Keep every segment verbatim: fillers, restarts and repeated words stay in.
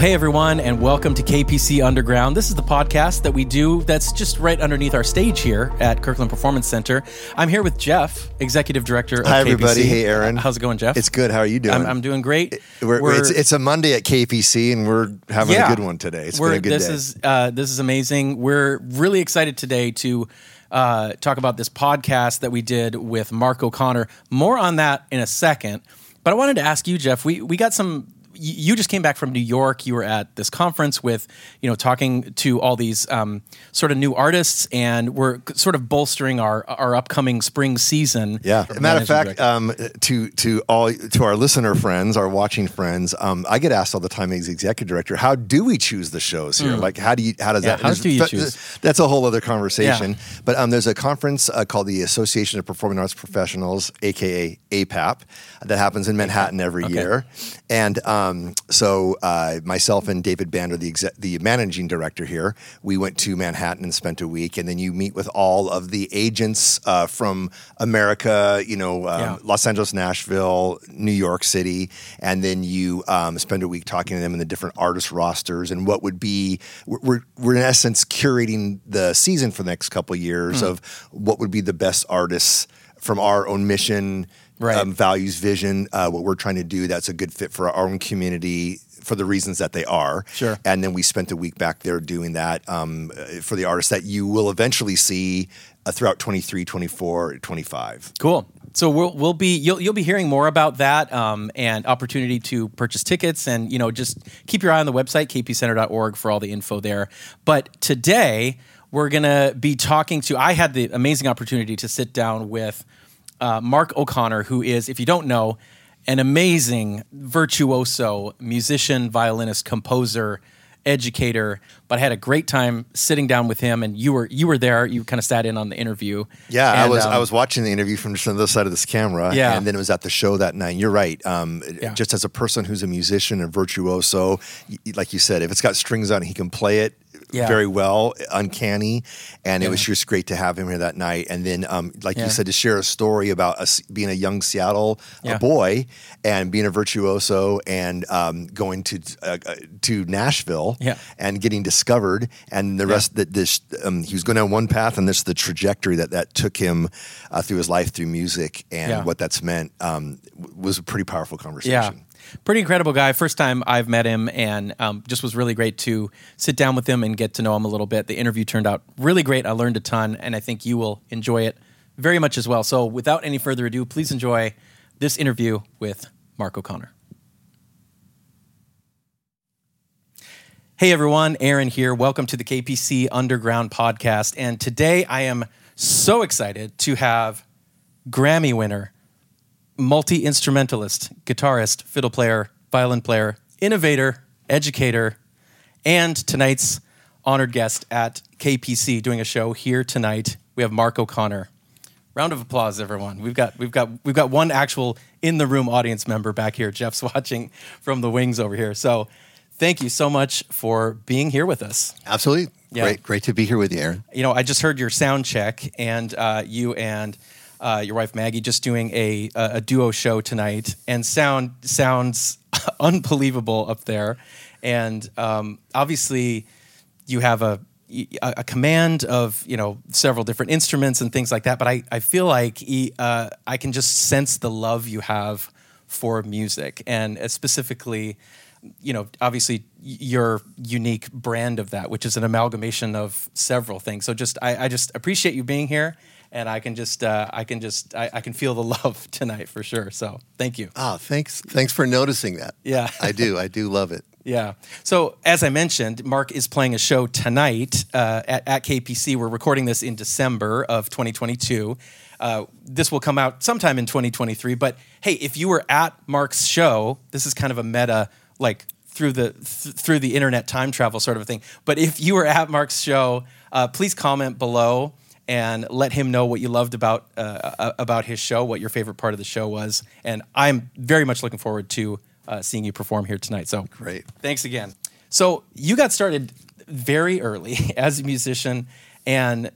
Well, hey, everyone, and welcome to K P C Underground. This is the podcast that we do that's just right underneath our stage here at Kirkland Performance Center. I'm here with Jeff, Executive Director of Hi, K P C. Hi, everybody. Hey, Aaron. How's it going, Jeff? It's good. How are you doing? I'm, I'm doing great. It, we're, we're, it's, it's a Monday at K P C, and we're having yeah, a good one today. It's been a good this day. Is, uh, this is amazing. We're really excited today to uh, talk about this podcast that we did with Mark O'Connor. More on that in a second. But I wanted to ask you, Jeff, we, we got some... You just came back from New York. You were at this conference with, you know, talking to all these um, sort of new artists, and we're sort of bolstering our our upcoming spring season. Yeah. As a matter of fact, um, to to all to our listener friends, our watching friends, um, I get asked all the time as executive director, how do we choose the shows here? Mm. Like, how do you how does yeah, that? How do you choose? That's a whole other conversation. Yeah. But um, there's a conference uh, called the Association of Performing Arts Professionals, aka A P A P, that happens in Manhattan every okay. year, and um. Um, so uh, myself and David Bander, the, exe- the managing director here, we went to Manhattan and spent a week, and then you meet with all of the agents uh, from America, you know, um, yeah. Los Angeles, Nashville, New York City, and then you um, spend a week talking to them in the different artist rosters and what would be, we're, we're in essence curating the season for the next couple of years mm. of what would be the best artists from our own mission, right. um, values, vision, uh, what we're trying to do that's a good fit for our own community for the reasons that they are. Sure. And then we spent a week back there doing that um, for the artists that you will eventually see uh, throughout twenty-three, twenty-four, twenty-five. Cool. So we'll we'll be you'll you'll be hearing more about that um, and opportunity to purchase tickets, and you know, just keep your eye on the website k p center dot org for all the info there. But today we're going to be talking to, I had the amazing opportunity to sit down with uh, Mark O'Connor, who is, if you don't know, an amazing virtuoso, musician, violinist, composer, educator. But I had a great time sitting down with him, and you were you were there. You kind of sat in on the interview. Yeah, and, I was um, I was watching the interview from just on the other side of this camera, yeah. and then it was at the show that night. You're right. Um, yeah. Just as a person who's a musician and virtuoso, like you said, if it's got strings on it, he can play it. Yeah. Very well, uncanny, and yeah. it was just great to have him here that night. And then, um, like yeah. you said, to share a story about us being a young Seattle yeah. a boy and being a virtuoso and um, going to uh, to Nashville yeah. and getting discovered, and the rest yeah. that this um, he was going down one path, and this is the trajectory that that took him uh, through his life through music and yeah. what that's meant um, was a pretty powerful conversation. Yeah. Pretty incredible guy. First time I've met him, and um, just was really great to sit down with him and get to know him a little bit. The interview turned out really great. I learned a ton, and I think you will enjoy it very much as well. So without any further ado, please enjoy this interview with Mark O'Connor. Hey, everyone. Aaron here. Welcome to the K P C Underground Podcast. And today I am so excited to have Grammy winner, multi-instrumentalist, guitarist, fiddle player, violin player, innovator, educator, and tonight's honored guest at K P C doing a show here tonight. We have Mark O'Connor. Round of applause, everyone. We've got we've got we've got one actual in the room audience member back here. Jeff's watching from the wings over here. So thank you so much for being here with us. Absolutely. Yeah. Great, great to be here with you, Aaron. You know, I just heard your sound check, and uh, you and Uh, your wife Maggie just doing a a duo show tonight, and sound sounds unbelievable up there. And um, obviously, you have a a command of, you know, several different instruments and things like that. But I I feel like uh, I can just sense the love you have for music, and specifically, you know, obviously your unique brand of that, which is an amalgamation of several things. So just I, I just appreciate you being here. And I can just, uh, I can just, I, I can feel the love tonight for sure. So thank you. Ah, oh, thanks. Thanks for noticing that. Yeah. I do. I do love it. Yeah. So as I mentioned, Mark is playing a show tonight uh, at, at K P C. We're recording this in December of twenty twenty-two. Uh, this will come out sometime in twenty twenty-three. But hey, if you were at Mark's show, this is kind of a meta, like through the, th- through the internet time travel sort of thing. But if you were at Mark's show, uh, please comment below and let him know what you loved about uh, about his show, what your favorite part of the show was. And I'm very much looking forward to uh, seeing you perform here tonight. So great. Thanks again. So you got started very early as a musician. And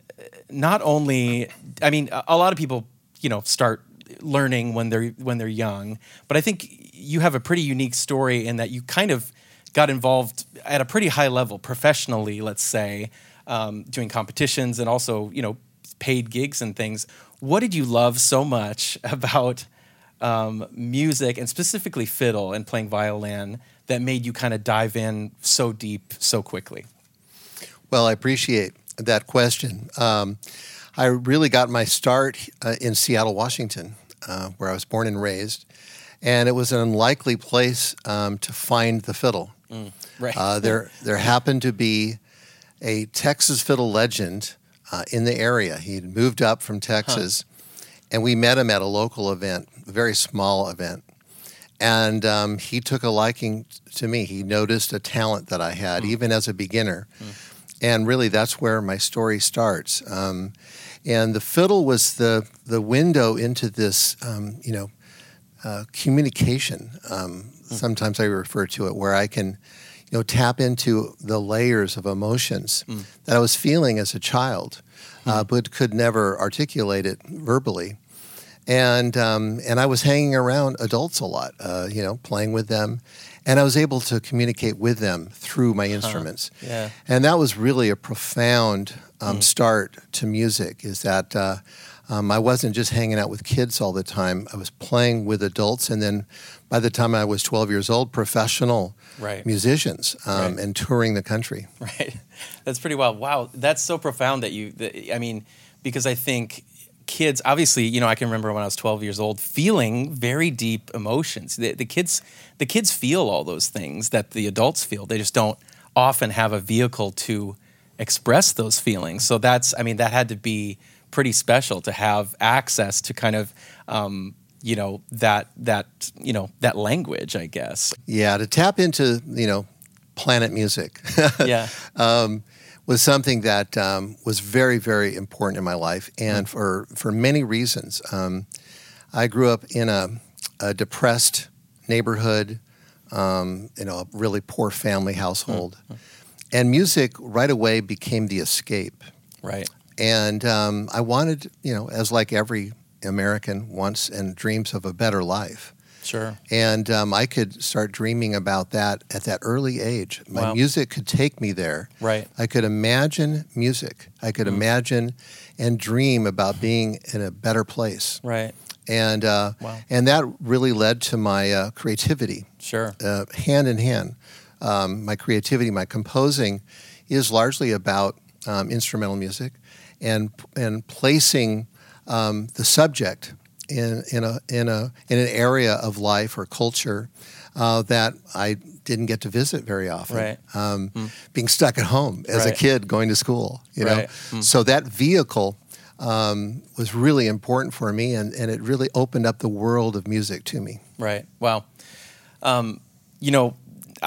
not only, I mean, a lot of people, you know, start learning when they're when they're young. But I think you have a pretty unique story in that you kind of got involved at a pretty high level professionally, let's say, um, doing competitions and also, you know, paid gigs and things. What did you love so much about um, music and specifically fiddle and playing violin that made you kind of dive in so deep so quickly? Well, I appreciate that question. Um, I really got my start uh, in Seattle, Washington, uh, where I was born and raised. And it was an unlikely place um, to find the fiddle. Mm, right. Uh, there, there happened to be a Texas fiddle legend uh, in the area. He had moved up from Texas, huh. and we met him at a local event, a very small event. And um, he took a liking to me. He noticed a talent that I had, mm. even as a beginner. Mm. And really, that's where my story starts. Um, and the fiddle was the the window into this, um, you know, Uh, communication, um, mm. sometimes I refer to it, where I can, you know, tap into the layers of emotions mm. that I was feeling as a child, mm. uh, but could never articulate it verbally. And um, and I was hanging around adults a lot, uh, you know, playing with them, and I was able to communicate with them through my instruments. Huh. Yeah. And that was really a profound um, mm. start to music, is that uh, Um, I wasn't just hanging out with kids all the time. I was playing with adults, and then by the time I was twelve years old, professional right. musicians um, right. and touring the country. Right. That's pretty wild. Wow. That's so profound that you, that, I mean, because I think kids, obviously, you know, I can remember when I was twelve years old feeling very deep emotions. The, the kids, the kids feel all those things that the adults feel. They just don't often have a vehicle to express those feelings. So that's, I mean, that had to be pretty special to have access to kind of, um, you know, that, that, you know, that language, I guess. Yeah. To tap into, you know, planet music yeah. um, was something that um, was very, very important in my life. And mm. for, for many reasons, um, I grew up in a, a depressed neighborhood, um, you know, a really poor family household mm. and music right away became the escape. Right. And um, I wanted, you know, as like every American wants and dreams of a better life. Sure. And um, I could start dreaming about that at that early age. My wow. music could take me there. Right. I could imagine music. I could mm. imagine and dream about being in a better place. Right. And uh, wow. and that really led to my uh, creativity. Sure. Uh, hand in hand. Um, my creativity, my composing is largely about um, instrumental music. And and placing um, the subject in in a in a in an area of life or culture uh, that I didn't get to visit very often. Right. Um, mm. Being stuck at home as right. a kid, going to school, you right. know. Mm. So that vehicle um, was really important for me, and, and it really opened up the world of music to me. Right. Wow. Um, you know,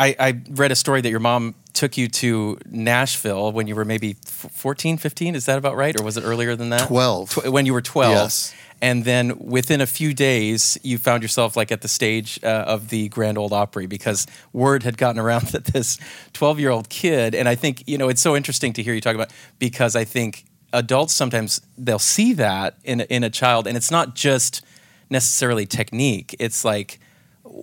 I, I read a story that your mom took you to Nashville when you were maybe fourteen, fifteen, is that about right? Or was it earlier than that? twelve. Tw- when you were twelve. Yes. And then within a few days, you found yourself like at the stage uh, of the Grand Ole Opry because word had gotten around that this twelve-year-old kid, and I think, you know, it's so interesting to hear you talk about, because I think adults sometimes, they'll see that in, in a child, and it's not just necessarily technique. It's like,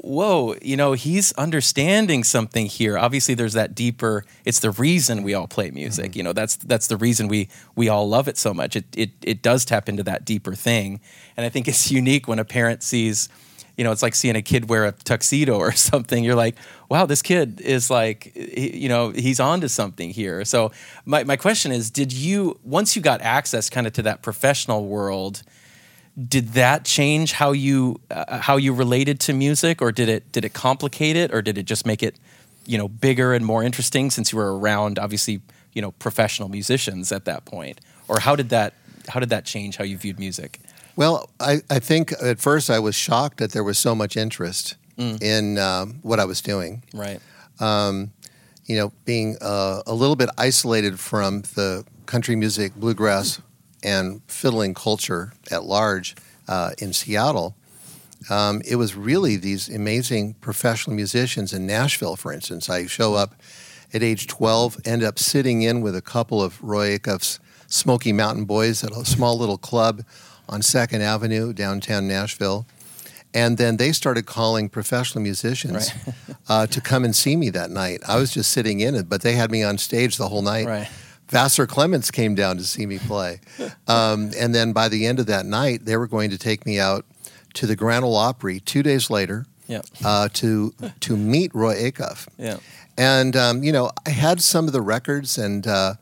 whoa, you know, he's understanding something here. Obviously, there's that deeper, it's the reason we all play music. Mm-hmm. You know, that's that's the reason we we all love it so much. It, it it does tap into that deeper thing. And I think it's unique when a parent sees, you know, it's like seeing a kid wear a tuxedo or something. You're like, wow, this kid is like, he, you know, he's onto something here. So my, my question is, did you, once you got access kind of to that professional world, did that change how you uh, how you related to music, or did it did it complicate it, or did it just make it, you know, bigger and more interesting since you were around, obviously, you know, professional musicians at that point? Or how did that how did that change how you viewed music? Well, I, I think at first I was shocked that there was so much interest mm. in um, what I was doing. Right. Um, you know, being uh, a little bit isolated from the country music, bluegrass, and fiddling culture at large uh, in Seattle, um, it was really these amazing professional musicians in Nashville, for instance. I show up at age twelve, end up sitting in with a couple of Roy Acuff's Smoky Mountain Boys at a small little club on second Avenue, downtown Nashville. And then they started calling professional musicians right. uh, to come and see me that night. I was just sitting in it, but they had me on stage the whole night. Right. Vassar Clements came down to see me play. Um, and then by the end of that night, they were going to take me out to the Grand Ole Opry two days later yep. uh, to to meet Roy Acuff. Yep. And, um, you know, I had some of the records, and uh,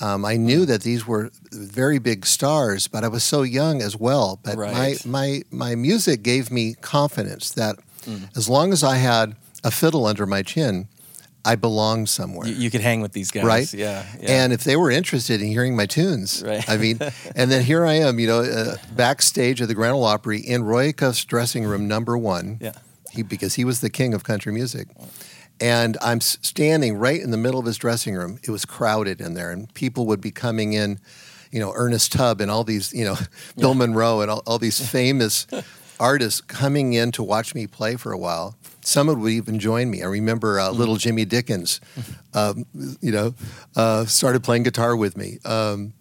um, I knew that these were very big stars, but I was so young as well. But right. my, my, my music gave me confidence that mm. as long as I had a fiddle under my chin, I belong somewhere. You, you could hang with these guys. Right? Yeah, yeah. And if they were interested in hearing my tunes, right. I mean, and then here I am, you know, uh, backstage at the Grand Ole Opry in Roy Acuff's dressing room number one, yeah. he, because he was the king of country music. And I'm standing right in the middle of his dressing room. It was crowded in there, and people would be coming in, you know, Ernest Tubb and all these, you know, Bill yeah. Monroe and all, all these famous artists coming in to watch me play for a while. Some would even join me. I remember uh, Little Jimmy Dickens, um, you know, uh, started playing guitar with me. Um,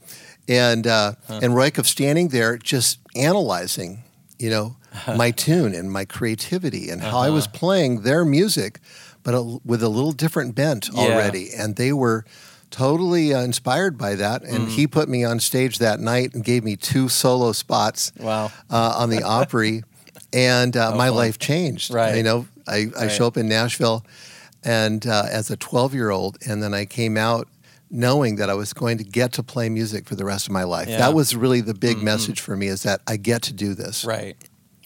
and uh, huh. and Roy Acuff standing there just analyzing, you know, my tune and my creativity and uh-huh. how I was playing their music, but a, with a little different bent yeah. already. And they were totally uh, inspired by that, and mm. he put me on stage that night and gave me two solo spots wow. uh, on the Opry. And uh, oh, my life changed. Right. You know, I, I right. show up in Nashville and uh, as a twelve-year-old, and then I came out knowing that I was going to get to play music for the rest of my life. Yeah. That was really the big mm-hmm. message for me, is that I get to do this. Right.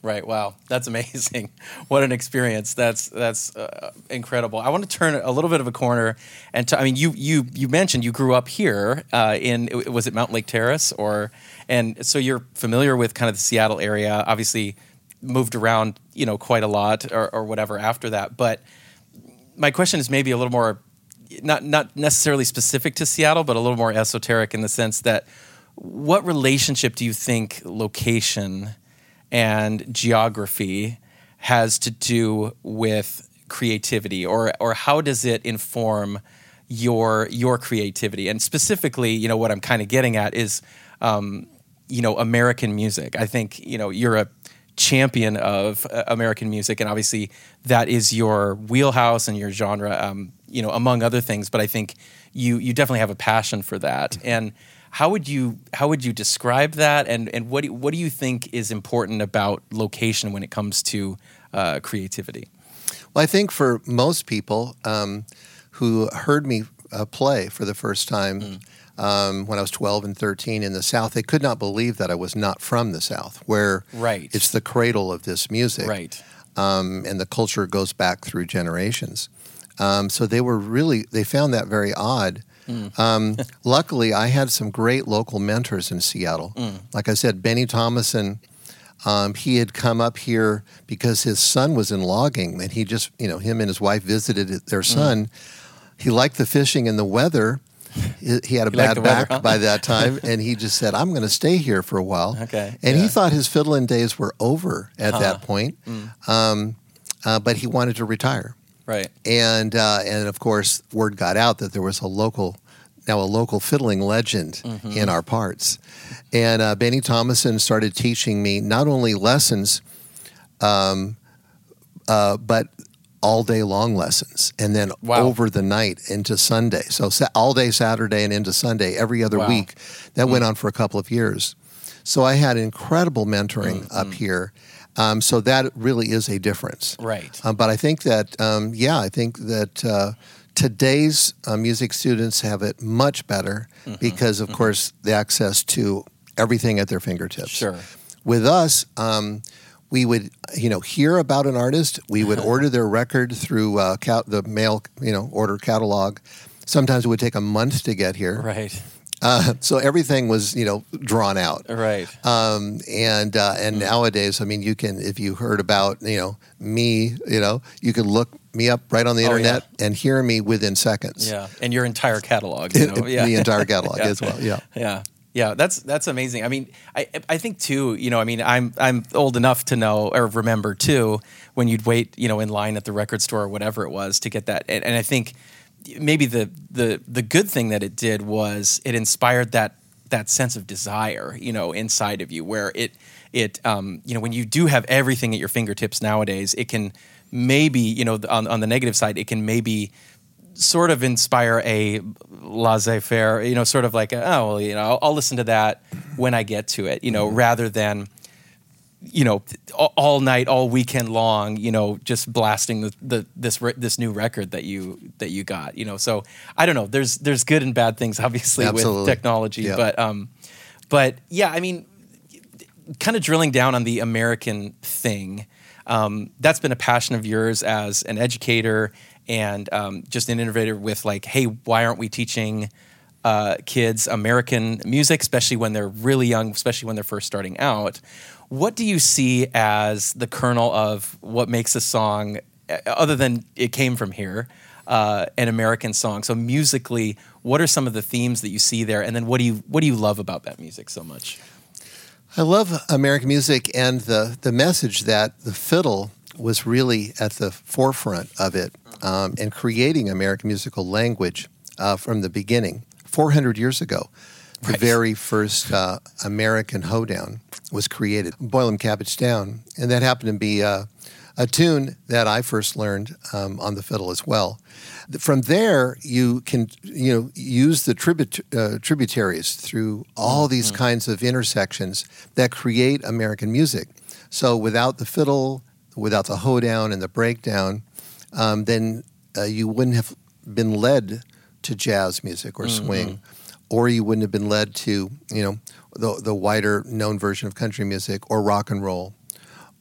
Right. Wow. That's amazing. What an experience. That's that's uh, incredible. I want to turn a little bit of a corner. And t- I mean, you you you mentioned you grew up here uh, in, was it Mount Lake Terrace? or And so you're familiar with kind of the Seattle area, obviously moved around, you know, quite a lot or, or whatever after that. But my question is maybe a little more, not not necessarily specific to Seattle, but a little more esoteric in the sense that what relationship do you think location and geography has to do with creativity, or or how does it inform your your creativity? And specifically, you know, what I'm kind of getting at is, um, you know, American music. I think, you know, you're a champion of uh, American music, and obviously that is your wheelhouse and your genre, um, you know, among other things. But I think you you definitely have a passion for that. And How would you how would you describe that, and and what do, what do you think is important about location when it comes to uh, creativity? Well, I think for most people um, who heard me uh, play for the first time mm. um, when I was twelve and thirteen in the South, they could not believe that I was not from the South, where right. it's the cradle of this music, right? Um, and the culture goes back through generations. Um, so they were really they found that very odd. Mm. um, luckily, I had some great local mentors in Seattle. Mm. Like I said, Benny Thomason, um, he had come up here because his son was in logging, and he just, you know, him and his wife visited their son. Mm. He liked the fishing and the weather. He, he had a he bad back weather, huh? by that time, and he just said, I'm going to stay here for a while. Okay. And yeah. he thought his fiddling days were over at huh. that point, mm. um, uh, but he wanted to retire. Right. And uh, and of course, word got out that there was a local, now a local fiddling legend mm-hmm. in our parts. And uh, Benny Thomason started teaching me not only lessons, um, uh, but all day long lessons. And then wow. over the night into Sunday. So sa- all day Saturday and into Sunday every other wow. week. That mm. went on for a couple of years. So I had incredible mentoring mm-hmm. up here. Um, so that really is a difference. Right. Um, but I think that, um, yeah, I think that uh, today's uh, music students have it much better mm-hmm. because, of mm-hmm. course, the access to everything at their fingertips. Sure. With us, um, we would, you know, hear about an artist. We would order their record through uh, ca- the mail, you know, order catalog. Sometimes it would take a month to get here. Right. Uh, so everything was, you know, drawn out. Right. Um, and uh, and mm. nowadays, I mean, you can, if you heard about, you know, me, you know, you can look me up right on the internet oh, yeah. and hear me within seconds. Yeah. And your entire catalog. You know? Yeah. The entire catalog yeah. as well. Yeah. Yeah. Yeah. That's that's amazing. I mean, I I think too, you know, I mean, I'm I'm old enough to know or remember too when you'd wait, you know, in line at the record store or whatever it was to get that. And, and I think maybe the, the the good thing that it did was it inspired that that sense of desire, you know, inside of you, where it it, um, you know, when you do have everything at your fingertips nowadays, it can maybe, you know, on, on the negative side, it can maybe sort of inspire a laissez-faire, you know, sort of like, a, oh, well, you know, I'll, I'll listen to that when I get to it, you know, mm-hmm. rather than, you know, all night, all weekend long, you know, just blasting the, the this this new record that you that you got, you know. So I don't know. There's there's good and bad things, obviously, Absolutely. with technology, yeah. but um, but yeah, I mean, kind of drilling down on the American thing. Um, that's been a passion of yours as an educator and um, just an innovator with like, hey, why aren't we teaching uh, kids American music, especially when they're really young, especially when they're first starting out? What do you see as the kernel of what makes a song, other than it came from here, uh, an American song? So musically, what are some of the themes that you see there? And then what do you what do you love about that music so much? I love American music and the, the message that the fiddle was really at the forefront of it um, and creating American musical language uh, from the beginning, four hundred years ago. The right. very first uh, American hoedown was created, Boil'em Cabbage Down. And that happened to be uh, a tune that I first learned um, on the fiddle as well. From there, you can you know use the tribut- uh, tributaries through all these mm-hmm. kinds of intersections that create American music. So without the fiddle, without the hoedown and the breakdown, um, then uh, you wouldn't have been led to jazz music or mm-hmm. swing. Or you wouldn't have been led to, you know, the the wider known version of country music or rock and roll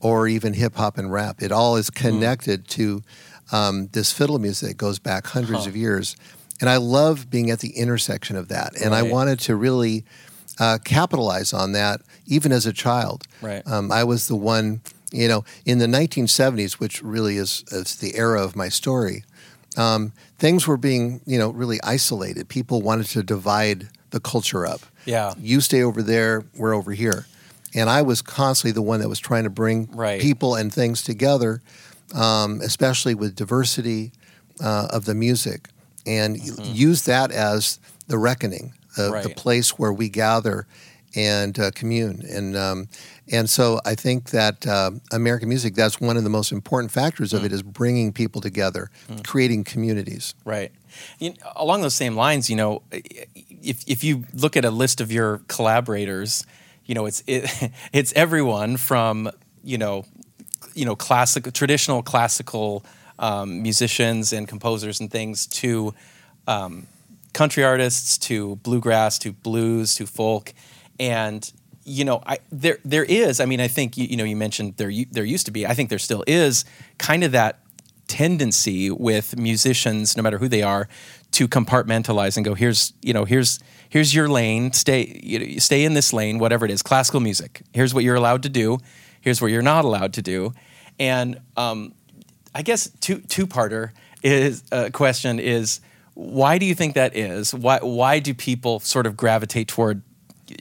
or even hip hop and rap. It all is connected mm. to um, this fiddle music that goes back hundreds huh. of years. And I love being at the intersection of that. And right. I wanted to really uh, capitalize on that even as a child. Right. Um, I was the one, you know, in the nineteen seventies, which really is, is the era of my story. Um, things were being, you know, really isolated. People wanted to divide the culture up. Yeah. You stay over there, we're over here. And I was constantly the one that was trying to bring right. people and things together, um, especially with diversity uh, of the music, and mm-hmm. use that as the reckoning, uh, right. the place where we gather and uh, commune. And um, and so I think that uh, American music, that's one of the most important factors of mm. it, is bringing people together, mm. creating communities. Right. You know, along those same lines, you know, if if you look at a list of your collaborators, you know, it's it, it's everyone from, you know, you know, classic, traditional classical um, musicians and composers and things to um, country artists, to bluegrass, to blues, to folk. And, you know, I, there there is, I mean, I think, you, you know, you mentioned there there used to be, I think there still is kind of that tendency with musicians, no matter who they are, to compartmentalize and go, here's, you know, here's here's your lane, stay you know, stay in this lane, whatever it is, classical music. Here's what you're allowed to do. Here's what you're not allowed to do. And um, I guess two, two-parter is uh, question is, why do you think that is? Why Why do people sort of gravitate toward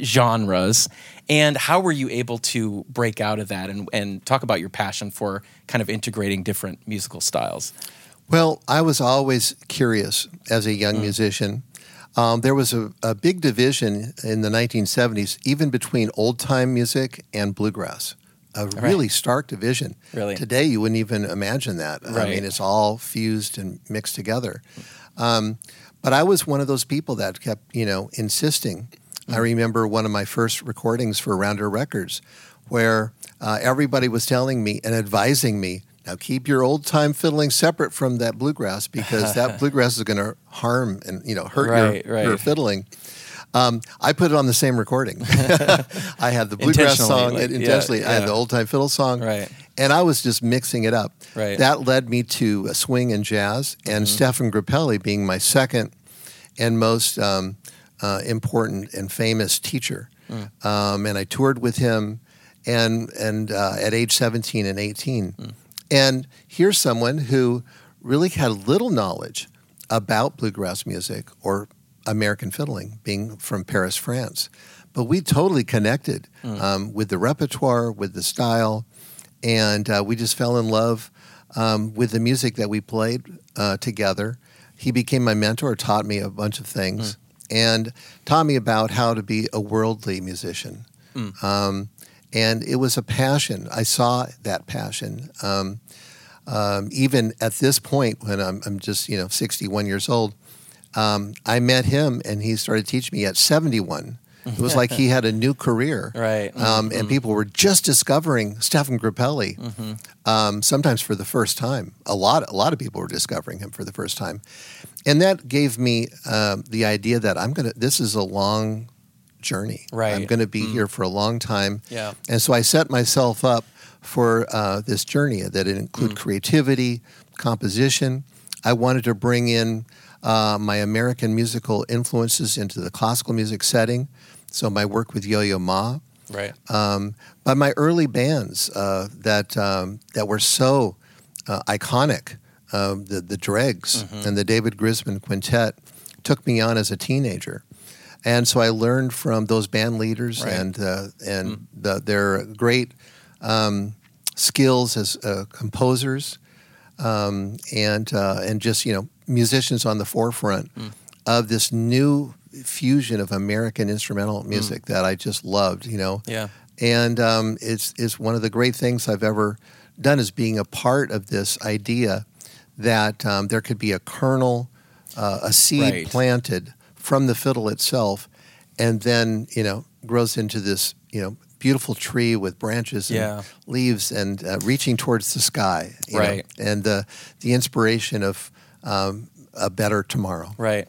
genres, and how were you able to break out of that and, and talk about your passion for kind of integrating different musical styles? Well, I was always curious as a young mm. musician. Um, there was a, a big division in the nineteen seventies, even between old-time music and bluegrass. A right. really stark division. Really? Today, you wouldn't even imagine that. Right. I mean, it's all fused and mixed together. Um, but I was one of those people that kept, you know, insisting. I remember one of my first recordings for Rounder Records where uh, everybody was telling me and advising me, now keep your old-time fiddling separate from that bluegrass because that bluegrass is going to harm and, you know, hurt right, your, right. your fiddling. Um, I put it on the same recording. I had the bluegrass song like, intentionally. Yeah, yeah. I had the old-time fiddle song. Right. And I was just mixing it up. Right. That led me to swing and jazz, and mm-hmm. Stefan Grappelli being my second and most... Um, Uh, important and famous teacher. Mm. Um, and I toured with him and and uh, at age seventeen and eighteen. Mm. And here's someone who really had little knowledge about bluegrass music or American fiddling, being from Paris, France. But we totally connected mm. um, with the repertoire, with the style, and uh, we just fell in love um, with the music that we played uh, together. He became my mentor, taught me a bunch of things. Mm. And taught me about how to be a worldly musician. Mm. Um, And it was a passion. I saw that passion. Um, um, even at this point, when I'm, I'm just, you know, sixty-one years old, um, I met him and he started teaching me at seventy-one. It was like he had a new career. Right. Um, mm-hmm. And people were just discovering Stefan Grappelli, mm-hmm. um, sometimes for the first time. A lot a lot of people were discovering him for the first time. And that gave me um, the idea that I'm going to, this is a long journey. Right. I'm going to be mm-hmm. here for a long time. Yeah. And so I set myself up for uh, this journey that it include mm-hmm. creativity, composition. I wanted to bring in uh, my American musical influences into the classical music setting. So my work with Yo-Yo Ma, right? Um, but my early bands uh, that um, that were so uh, iconic, uh, the the Dregs mm-hmm. and the David Grisman Quintet, took me on as a teenager, and so I learned from those band leaders right. and uh, and mm. the, their great um, skills as uh, composers, um, and uh, and just you know musicians on the forefront mm. of this new fusion of American instrumental music mm. that I just loved, you know. Yeah. And um, it's it's one of the great things I've ever done is being a part of this idea that um, there could be a kernel, uh, a seed right. planted from the fiddle itself, and then you know grows into this you know beautiful tree with branches and yeah. leaves and uh, reaching towards the sky, you right? know? And the the inspiration of um, a better tomorrow, right?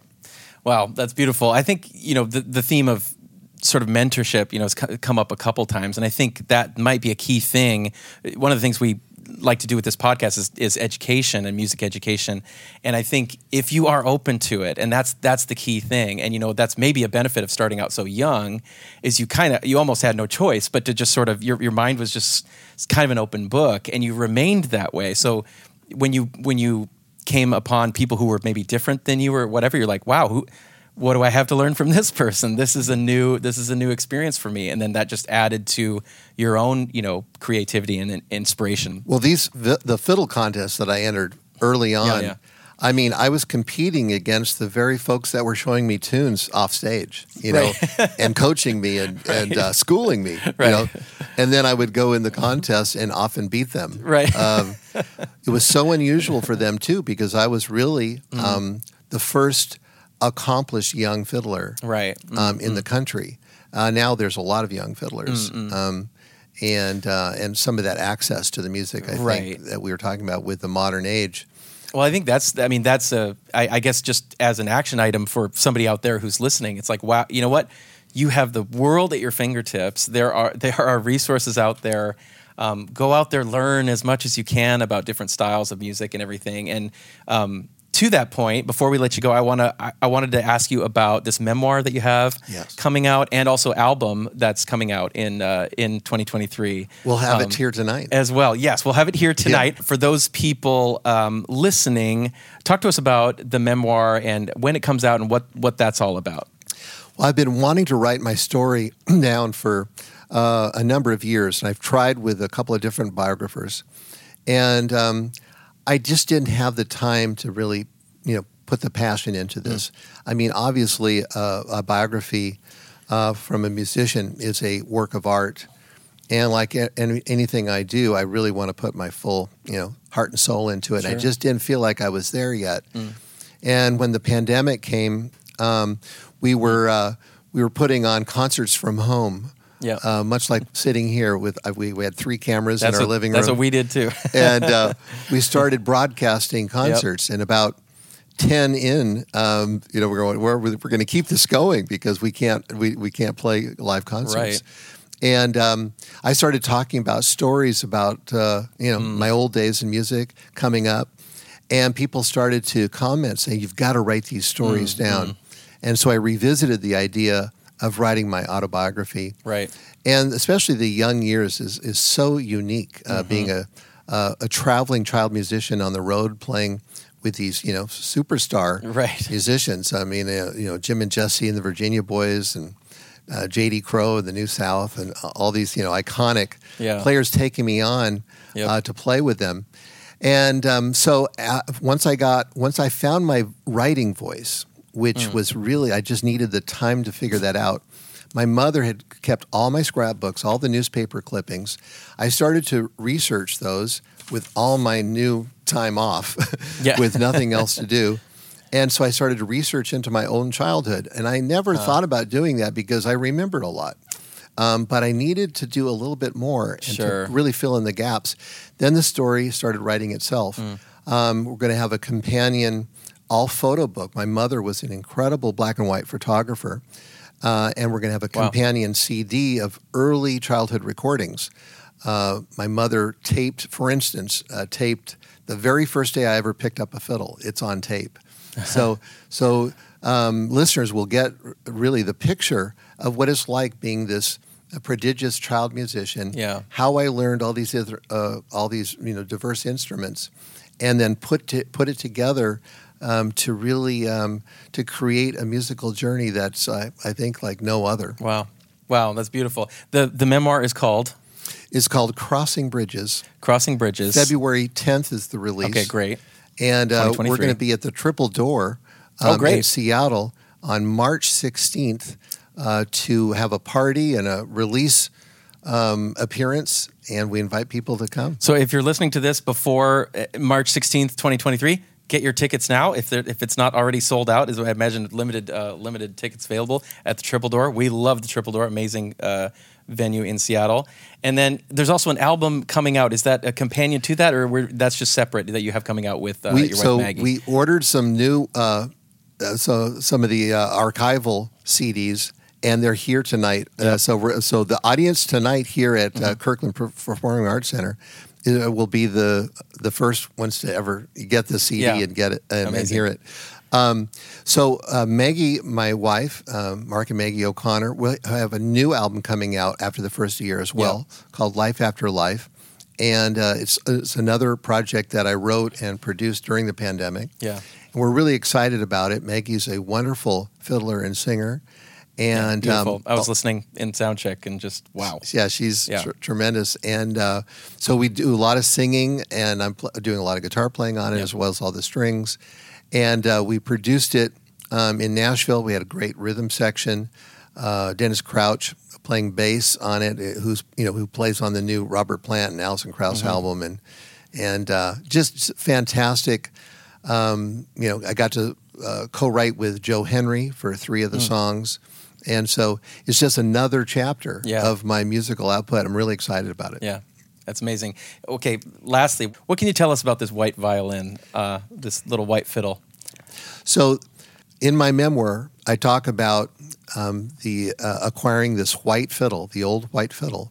Wow, that's beautiful. I think, you know, the, the theme of sort of mentorship, you know, has come up a couple times. And I think that might be a key thing. One of the things we like to do with this podcast is, is education and music education. And I think if you are open to it, and that's that's the key thing. And, you know, that's maybe a benefit of starting out so young is you kind of, you almost had no choice, but to just sort of, your your mind was just kind of an open book and you remained that way. So when you when you... came upon people who were maybe different than you or whatever, you're like, wow, who, what do I have to learn from this person? This is a new, this is a new experience for me. And then that just added to your own, you know, creativity and, and inspiration. Well, these, the, the fiddle contests that I entered early on, yeah, yeah. I mean, I was competing against the very folks that were showing me tunes off stage, you know, right. and coaching me and, right. and uh, schooling me, right. you know, and then I would go in the contest and often beat them. Right. Um, it was so unusual for them, too, because I was really mm-hmm. um, the first accomplished young fiddler right. mm-hmm. um, in the country. Uh, now there's a lot of young fiddlers. Mm-hmm. Um, and uh, and some of that access to the music, I right. think, that we were talking about with the modern age. Well, I think that's, I mean, that's a, I, I guess just as an action item for somebody out there who's listening, it's like, wow, you know what? You have the world at your fingertips. There are, there are resources out there. Um, go out there, learn as much as you can about different styles of music and everything. And, um, to that point, before we let you go, I want to I, I wanted to ask you about this memoir that you have yes. coming out, and also album that's coming out in uh, in twenty twenty-three. We'll have um, it here tonight as well. Yes, we'll have it here tonight yeah. for those people um, listening. Talk to us about the memoir and when it comes out and what what that's all about. Well, I've been wanting to write my story down for uh, a number of years, and I've tried with a couple of different biographers, and. Um, I just didn't have the time to really, you know, put the passion into this. Mm. I mean, obviously, uh, a biography uh, from a musician is a work of art, and like a- anything I do, I really want to put my full, you know, heart and soul into it. Sure. I just didn't feel like I was there yet. Mm. And when the pandemic came, um, we were uh, we were putting on concerts from home. Yeah, uh, much like sitting here with uh, we, we had three cameras that's in our what, living room. That's what we did too. and uh, we started broadcasting concerts. Yep. And about ten in, um, you know, we're going we're we're going to keep this going because we can't we, we can't play live concerts. Right. And um, I started talking about stories about uh, you know mm. my old days in music coming up, and people started to comment saying you've got to write these stories mm, down. Mm. And so I revisited the idea of writing my autobiography. Right. And especially the young years is is so unique, uh, mm-hmm. being a uh, a traveling child musician on the road playing with these, you know, superstar right. musicians. I mean, uh, you know, Jim and Jesse and the Virginia Boys and uh, J D. Crowe and the New South and all these, you know, iconic yeah. players taking me on yep. uh, to play with them. And um, so uh, once I got, once I found my writing voice, which mm. was really, I just needed the time to figure that out. My mother had kept all my scrapbooks, all the newspaper clippings. I started to research those with all my new time off, yeah. with nothing else to do. And so I started to research into my own childhood. And I never uh, thought about doing that because I remembered a lot. Um, but I needed to do a little bit more and sure. to really fill in the gaps. Then the story started writing itself. Mm. Um, we're going to have a companion all-photo book. My mother was an incredible black and white photographer. Uh, and we're going to have a companion wow. C D of early childhood recordings. Uh, my mother taped, for instance, uh, taped the very first day I ever picked up a fiddle. It's on tape. So, so um, listeners will get really the picture of what it's like being this a prodigious child musician. Yeah. How I learned all these other, uh, all these you know diverse instruments, and then put to, put it together. Um, to really um, to create a musical journey that's I, I think like no other. Wow, wow, that's beautiful. the The memoir is called is called Crossing Bridges. Crossing Bridges. February tenth is the release. Okay, great. And uh, we're going to be at the Triple Door um, oh, great. in Seattle on March sixteenth uh, to have a party and a release um, appearance, and we invite people to come. So if you're listening to this before March sixteenth, twenty twenty-three. Get your tickets now if if it's not already sold out. As I imagine, limited uh, limited tickets available at the Triple Door. We love the Triple Door, amazing uh, venue in Seattle. And then there's also an album coming out. Is that a companion to that, or we're, that's just separate that you have coming out with uh, we, your so wife Maggie? So we ordered some new, uh, so some of the uh, archival C Ds. And they're here tonight. Yeah. Uh, so, we're, so the audience tonight here at mm-hmm. uh, Kirkland Performing Arts Center it will be the the first ones to ever get the C D yeah. and get it and, and hear it. Um, so uh, Maggie, my wife, uh, Mark and Maggie O'Connor, will have a new album coming out after the first year as well, yeah. called Life After Life, and uh, it's it's another project that I wrote and produced during the pandemic. Yeah, and we're really excited about it. Maggie's a wonderful fiddler and singer. And yeah, um, I was listening in soundcheck and just wow. Yeah, she's yeah. Tr- tremendous. And uh, so we do a lot of singing, and I'm pl- doing a lot of guitar playing on it yep. as well as all the strings. And uh, we produced it um, in Nashville. We had a great rhythm section. Uh, Dennis Crouch playing bass on it, who's you know who plays on the new Robert Plant and Alison Krauss mm-hmm. album, and and uh, just fantastic. Um, you know, I got to uh, co-write with Joe Henry for three of the mm. songs. And so it's just another chapter yeah. of my musical output. I'm really excited about it. Yeah, that's amazing. Okay, lastly, what can you tell us about this white violin, uh, this little white fiddle? So in my memoir, I talk about um, the uh, acquiring this white fiddle, the old white fiddle.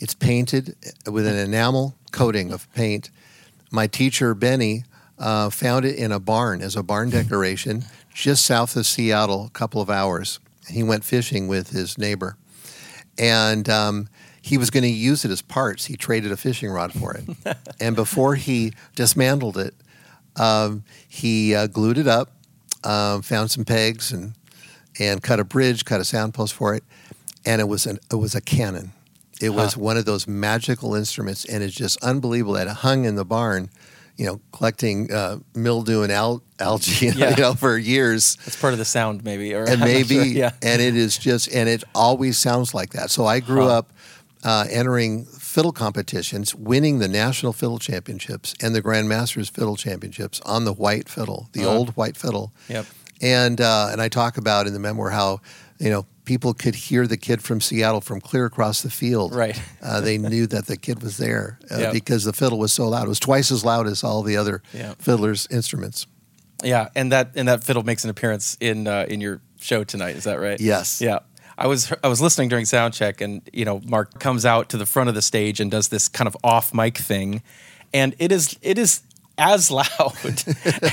It's painted with an enamel coating of paint. My teacher, Benny, uh, found it in a barn as a barn decoration just south of Seattle, a couple of hours. He went fishing with his neighbor, and um, he was going to use it as parts. He traded a fishing rod for it, and before he dismantled it, um, he uh, glued it up, um, found some pegs, and and cut a bridge, cut a sound post for it, and it was an, it was a cannon. It huh. was one of those magical instruments, and it's just unbelievable that it hung in the barn. You know, collecting uh, mildew and al- algae, yeah. you know, for years. That's part of the sound, maybe, or and maybe, sure. yeah. and it is just, and it always sounds like that. So I grew huh. up uh, entering fiddle competitions, winning the National Fiddle Championships and the Grand Masters Fiddle Championships on the white fiddle, the uh-huh. old white fiddle. Yep. And uh, and I talk about in the memoir how you know people could hear the kid from Seattle from clear across the field. Right, uh, they knew that the kid was there uh, yep. because the fiddle was so loud. It was twice as loud as all the other yep. fiddlers' instruments. Yeah, and that and that fiddle makes an appearance in uh, in your show tonight. Is that right? Yes. Yeah. I was I was listening during soundcheck, and you know Mark comes out to the front of the stage and does this kind of off mic thing, and it is it is. as loud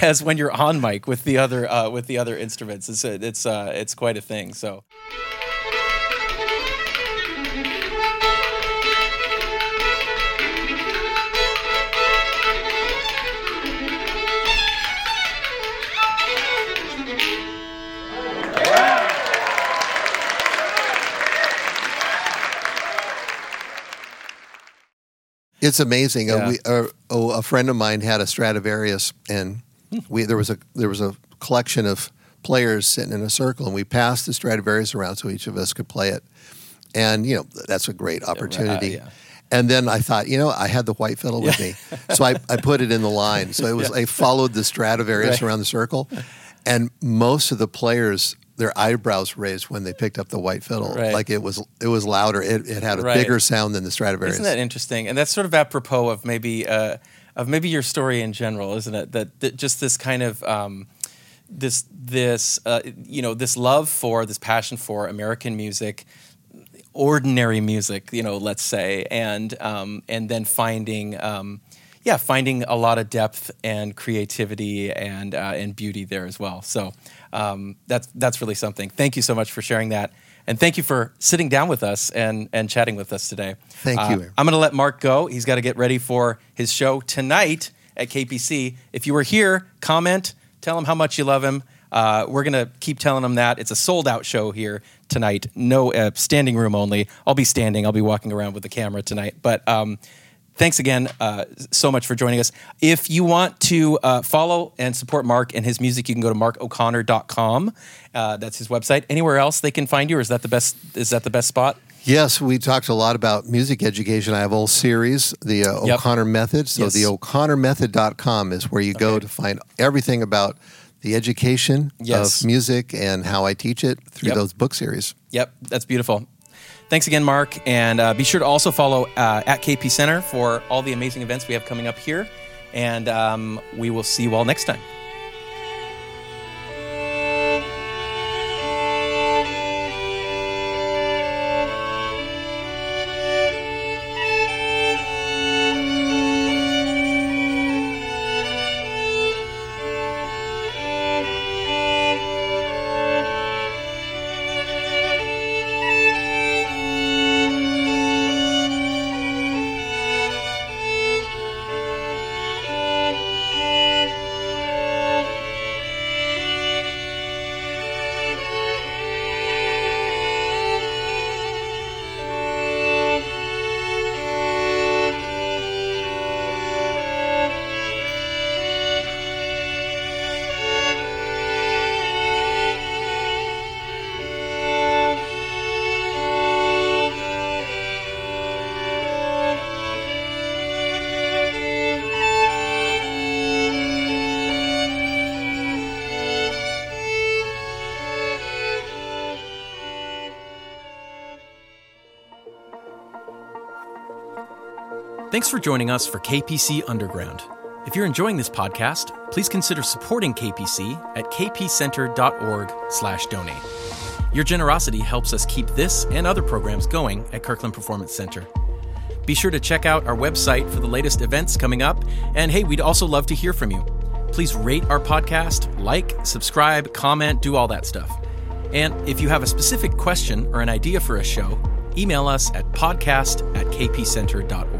as when you're on mic with the other uh, with the other instruments. It's it's uh, it's quite a thing. So. It's amazing. Yeah. Uh, we, uh, oh, a friend of mine had a Stradivarius, and we, there was a there was a collection of players sitting in a circle, and we passed the Stradivarius around so each of us could play it. And, you know, that's a great opportunity. Yeah, right. uh, yeah. And then I thought, you know, I had the white fiddle with yeah. me, so I, I put it in the line. So it was yeah. I followed the Stradivarius right. around the circle, and most of the players, their eyebrows raised when they picked up the white fiddle. Right. Like it was it was louder. It, it had a right. bigger sound than the Stradivarius. Isn't that interesting? And that's sort of apropos of maybe uh, of maybe your story in general, isn't it? That, that just this kind of um, this this uh, you know this love for this passion for American music. Ordinary music, you know, let's say, and um, and then finding, um, yeah, finding a lot of depth and creativity and uh, and beauty there as well. So um, that's that's really something. Thank you so much for sharing that, and thank you for sitting down with us and and chatting with us today. Thank uh, you. I'm going to let Mark go. He's got to get ready for his show tonight at K P C. If you were here, comment, tell him how much you love him. Uh, we're going to keep telling them that. It's a sold-out show here tonight. No uh, standing room only. I'll be standing. I'll be walking around with the camera tonight. But um, thanks again uh, so much for joining us. If you want to uh, follow and support Mark and his music, you can go to mark o'connor dot com. Uh, that's his website. Anywhere else they can find you, or is that the best, is that the best spot? Yes, we talked a lot about music education. I have a whole series, The uh, yep. O'Connor Method. So yes. the o'connor method dot com is where you go okay. to find everything about the education yes. of music and how I teach it through yep. those book series. Yep, that's beautiful. Thanks again, Mark. And uh, be sure to also follow uh, at K P Center for all the amazing events we have coming up here. And um, we will see you all next time. Thanks for joining us for K P C Underground. If you're enjoying this podcast, please consider supporting K P C at k p center dot org slash donate. Your generosity helps us keep this and other programs going at Kirkland Performance Center. Be sure to check out our website for the latest events coming up, and hey, we'd also love to hear from you. Please rate our podcast, like, subscribe, comment, do all that stuff. And if you have a specific question or an idea for a show, email us at podcast at k p center dot org.